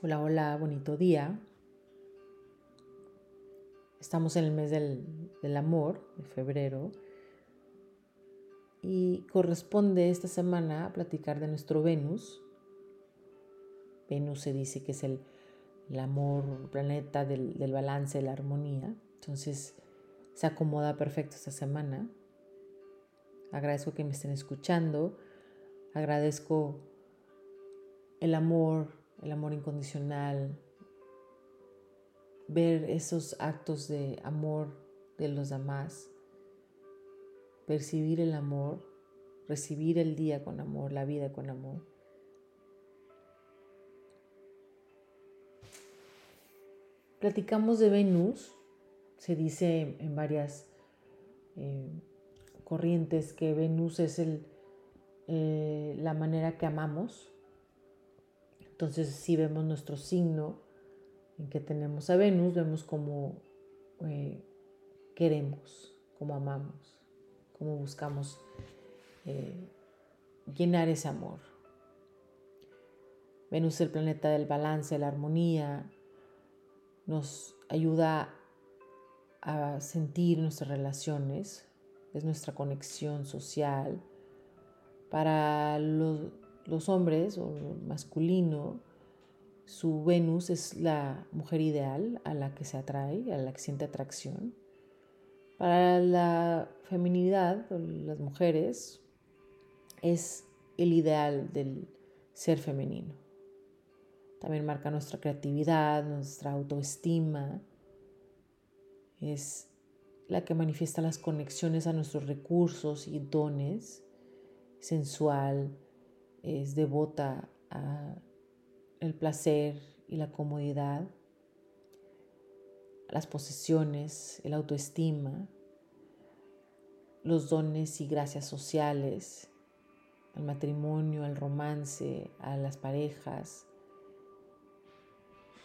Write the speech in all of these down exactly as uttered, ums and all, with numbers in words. Hola, hola, bonito día. Estamos en el mes del, del amor, de febrero, y corresponde esta semana platicar de nuestro Venus. Venus se dice que es el, el amor, el planeta del, del balance, de la armonía. Entonces se acomoda perfecto esta semana. Agradezco que me estén escuchando. Agradezco el amor, el amor incondicional, ver esos actos de amor de los demás, percibir el amor, recibir el día con amor, la vida con amor. Platicamos de Venus. Se dice en varias eh, corrientes que Venus es el, eh, la manera que amamos. Entonces, si vemos nuestro signo en que tenemos a Venus, vemos cómo eh, queremos, cómo amamos, cómo buscamos eh, llenar ese amor. Venus es el planeta del balance, de la armonía, nos ayuda a sentir nuestras relaciones, es nuestra conexión social. Para los, los hombres o masculino, su Venus es la mujer ideal a la que se atrae, a la que siente atracción. Para la feminidad o las mujeres es el ideal del ser femenino. También marca nuestra creatividad, nuestra autoestima. Es la que manifiesta las conexiones a nuestros recursos y dones. Sensual, es devota al placer y la comodidad, las posesiones, el autoestima, los dones y gracias sociales, al matrimonio, al romance, a las parejas.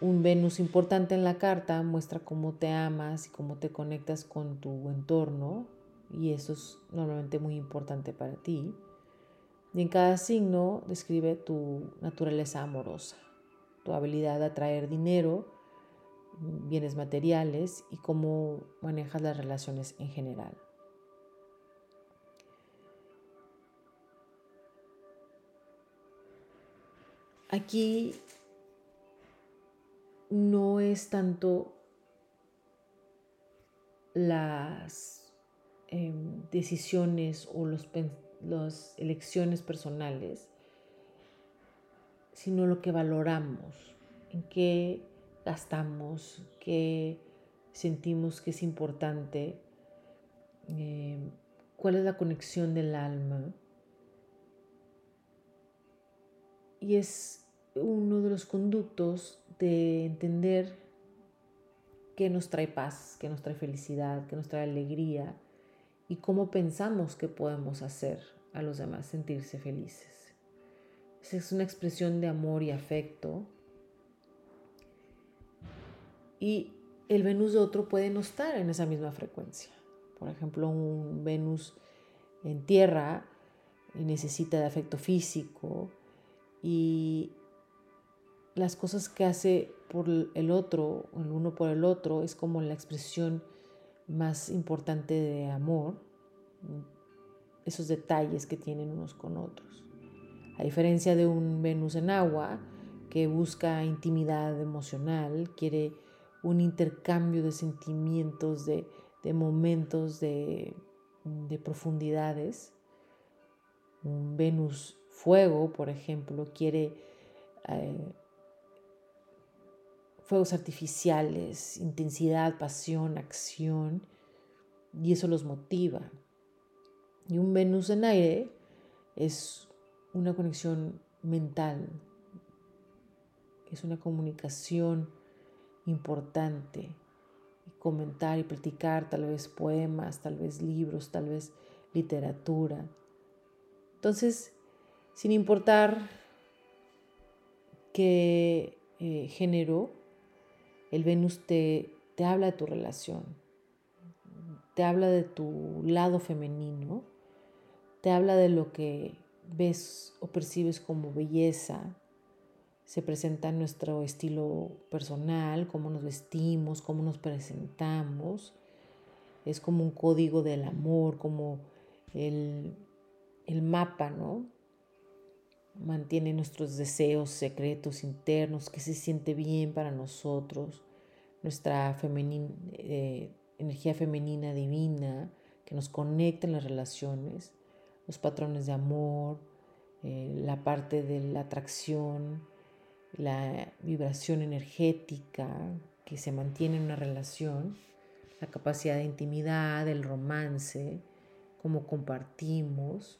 Un Venus importante en la carta muestra cómo te amas y cómo te conectas con tu entorno, y eso es normalmente muy importante para ti. Y en cada signo describe tu naturaleza amorosa, tu habilidad de atraer dinero, bienes materiales y cómo manejas las relaciones en general. Aquí no es tanto las eh, decisiones o los, las elecciones personales, sino lo que valoramos, en qué gastamos, qué sentimos que es importante, eh, cuál es la conexión del alma. Y es uno de los conductos de entender qué nos trae paz, qué nos trae felicidad, qué nos trae alegría y cómo pensamos que podemos hacer a los demás sentirse felices. Esa es una expresión de amor y afecto. Y el Venus de otro puede no estar en esa misma frecuencia. Por ejemplo, un Venus en tierra necesita de afecto físico y las cosas que hace por el otro, el uno por el otro, es como la expresión más importante de amor, esos detalles que tienen unos con otros. A diferencia de un Venus en agua, que busca intimidad emocional, quiere un intercambio de sentimientos, de, de momentos, de, de profundidades. Un Venus fuego, por ejemplo, quiere Eh, fuegos artificiales, intensidad, pasión, acción, y eso los motiva. Y un Venus en aire es una conexión mental, es una comunicación importante, y comentar y platicar tal vez poemas, tal vez libros, tal vez literatura. Entonces, sin importar qué eh, género, el Venus te, te habla de tu relación, te habla de tu lado femenino, te habla de lo que ves o percibes como belleza, se presenta nuestro estilo personal, cómo nos vestimos, cómo nos presentamos. Es como un código del amor, como el, el mapa, ¿no? Mantiene nuestros deseos secretos internos, que se siente bien para nosotros, nuestra femenina, eh, energía femenina divina, que nos conecta en las relaciones, los patrones de amor, eh, la parte de la atracción, la vibración energética que se mantiene en una relación, la capacidad de intimidad, el romance, cómo compartimos,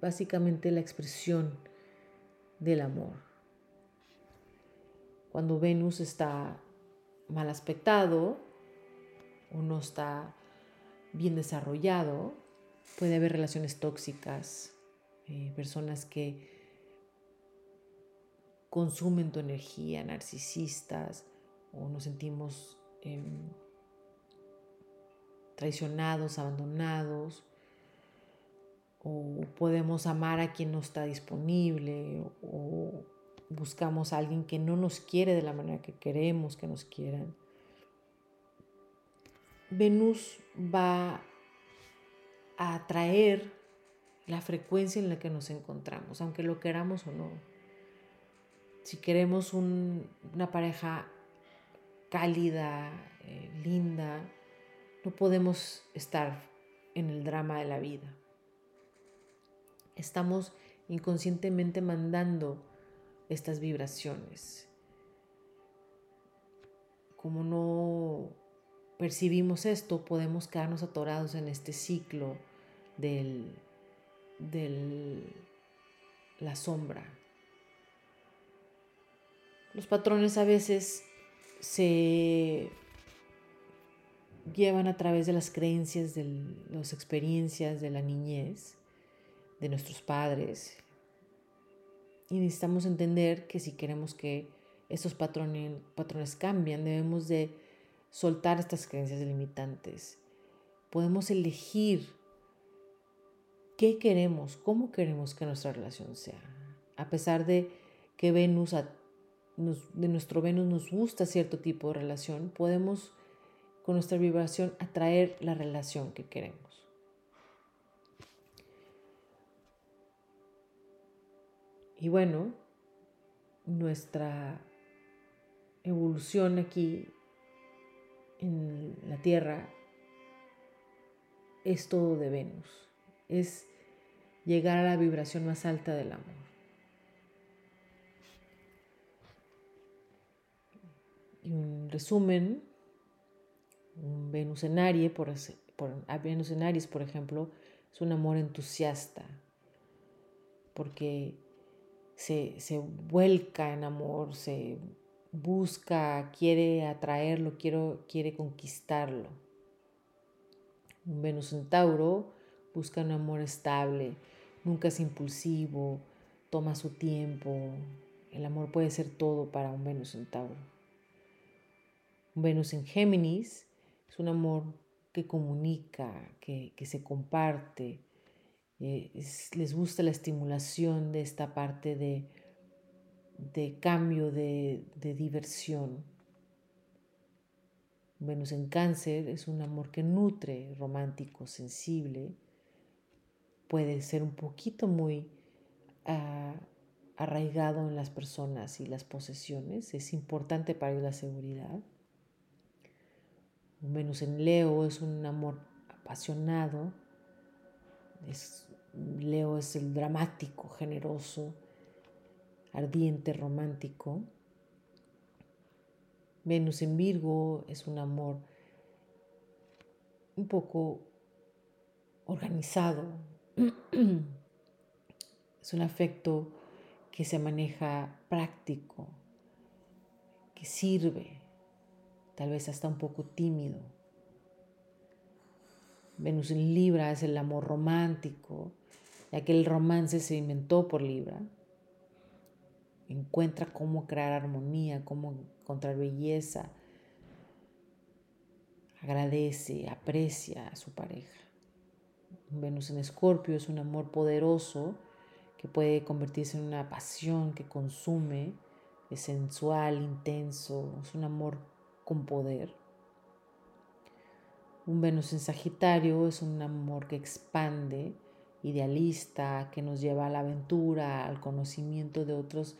básicamente la expresión del amor. Cuando Venus está mal aspectado o no está bien desarrollado, puede haber relaciones tóxicas, eh, personas que consumen tu energía, narcisistas, o nos sentimos eh, traicionados, abandonados, o podemos amar a quien no está disponible, o buscamos a alguien que no nos quiere de la manera que queremos que nos quieran. Venus va a atraer la frecuencia en la que nos encontramos, aunque lo queramos o no. Si queremos un, una pareja cálida, eh, linda, no podemos estar en el drama de la vida. Estamos inconscientemente mandando estas vibraciones. Como no percibimos esto, podemos quedarnos atorados en este ciclo de la sombra. Los patrones a veces se llevan a través de las creencias, de las experiencias de la niñez, de nuestros padres, y necesitamos entender que si queremos que estos patrones, patrones cambien, debemos de soltar estas creencias limitantes. Podemos elegir qué queremos, cómo queremos que nuestra relación sea. A pesar de que Venus, de nuestro Venus nos gusta cierto tipo de relación, podemos con nuestra vibración atraer la relación que queremos. Y bueno, nuestra evolución aquí en la Tierra es todo de Venus. Es llegar a la vibración más alta del amor. Y un resumen, un Venus en Aries, por, por, Venus en Aries, por ejemplo, es un amor entusiasta. Porque Se, se vuelca en amor, se busca, quiere atraerlo, quiere, quiere conquistarlo. Un Venus en Tauro busca un amor estable, nunca es impulsivo, toma su tiempo. El amor puede ser todo para un Venus en Tauro. Un Venus en Géminis es un amor que comunica, que, que se comparte. Es, les gusta la estimulación de esta parte de, de cambio, de, de diversión. Venus en Cáncer es un amor que nutre, romántico, sensible. Puede ser un poquito muy uh, arraigado en las personas y las posesiones. Es importante para ellos la seguridad. Venus en Leo es un amor apasionado. Es, Leo es el dramático, generoso, ardiente, romántico. Venus en Virgo es un amor un poco organizado. Es un afecto que se maneja práctico, que sirve, tal vez hasta un poco tímido. Venus en Libra es el amor romántico, ya que el romance se inventó por Libra. Encuentra cómo crear armonía, cómo encontrar belleza. Agradece, aprecia a su pareja. Venus en Escorpio es un amor poderoso que puede convertirse en una pasión que consume, es sensual, intenso, es un amor con poder. Un Venus en Sagitario es un amor que expande, idealista, que nos lleva a la aventura, al conocimiento de otros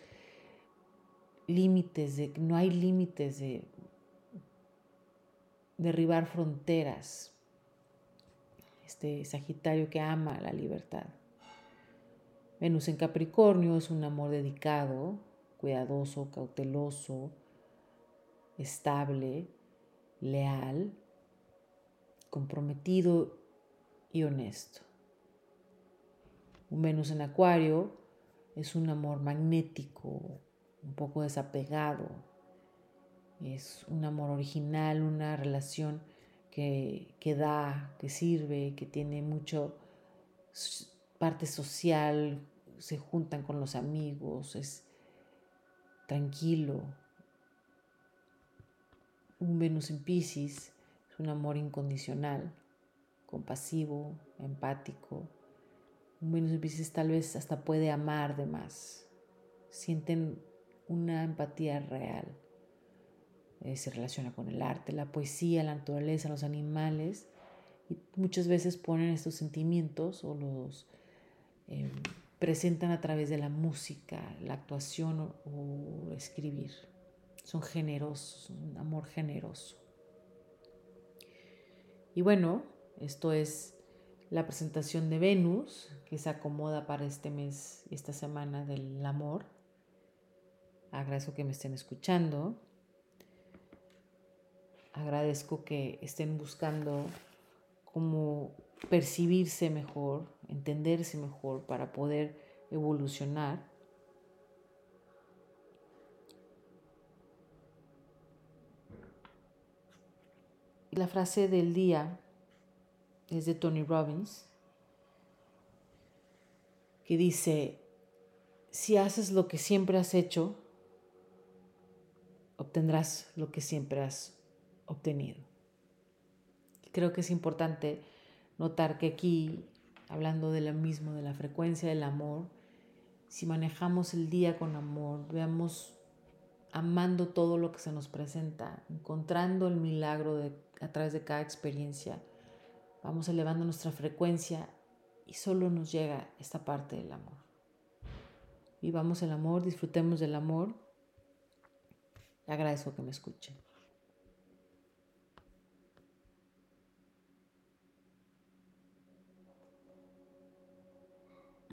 límites, de, no hay límites, de derribar fronteras. Este Sagitario que ama la libertad. Venus en Capricornio es un amor dedicado, cuidadoso, cauteloso, estable, leal, comprometido y honesto. Un Venus en Acuario es un amor magnético, un poco desapegado. Es un amor original, una relación que, que da, que sirve, que tiene mucho parte social, se juntan con los amigos, es tranquilo. Un Venus en Piscis es un amor incondicional, compasivo, empático. Un Venus en Piscis tal vez hasta puede amar de más. Sienten una empatía real. Eh, se relaciona con el arte, la poesía, la naturaleza, los animales. Y muchas veces ponen estos sentimientos o los eh, presentan a través de la música, la actuación o, o escribir. Son generosos, un amor generoso. Y bueno, esto es la presentación de Venus, que se acomoda para este mes y esta semana del amor. Agradezco que me estén escuchando. Agradezco que estén buscando cómo percibirse mejor, entenderse mejor para poder evolucionar. La frase del día es de Tony Robbins, que dice: si haces lo que siempre has hecho, obtendrás lo que siempre has obtenido. Creo que es importante notar que aquí, hablando de lo mismo, de la frecuencia del amor, si manejamos el día con amor, veamos amando todo lo que se nos presenta, encontrando el milagro de, a través de cada experiencia, vamos elevando nuestra frecuencia y solo nos llega esta parte del amor. Vivamos el amor, disfrutemos del amor. Le agradezco que me escuchen.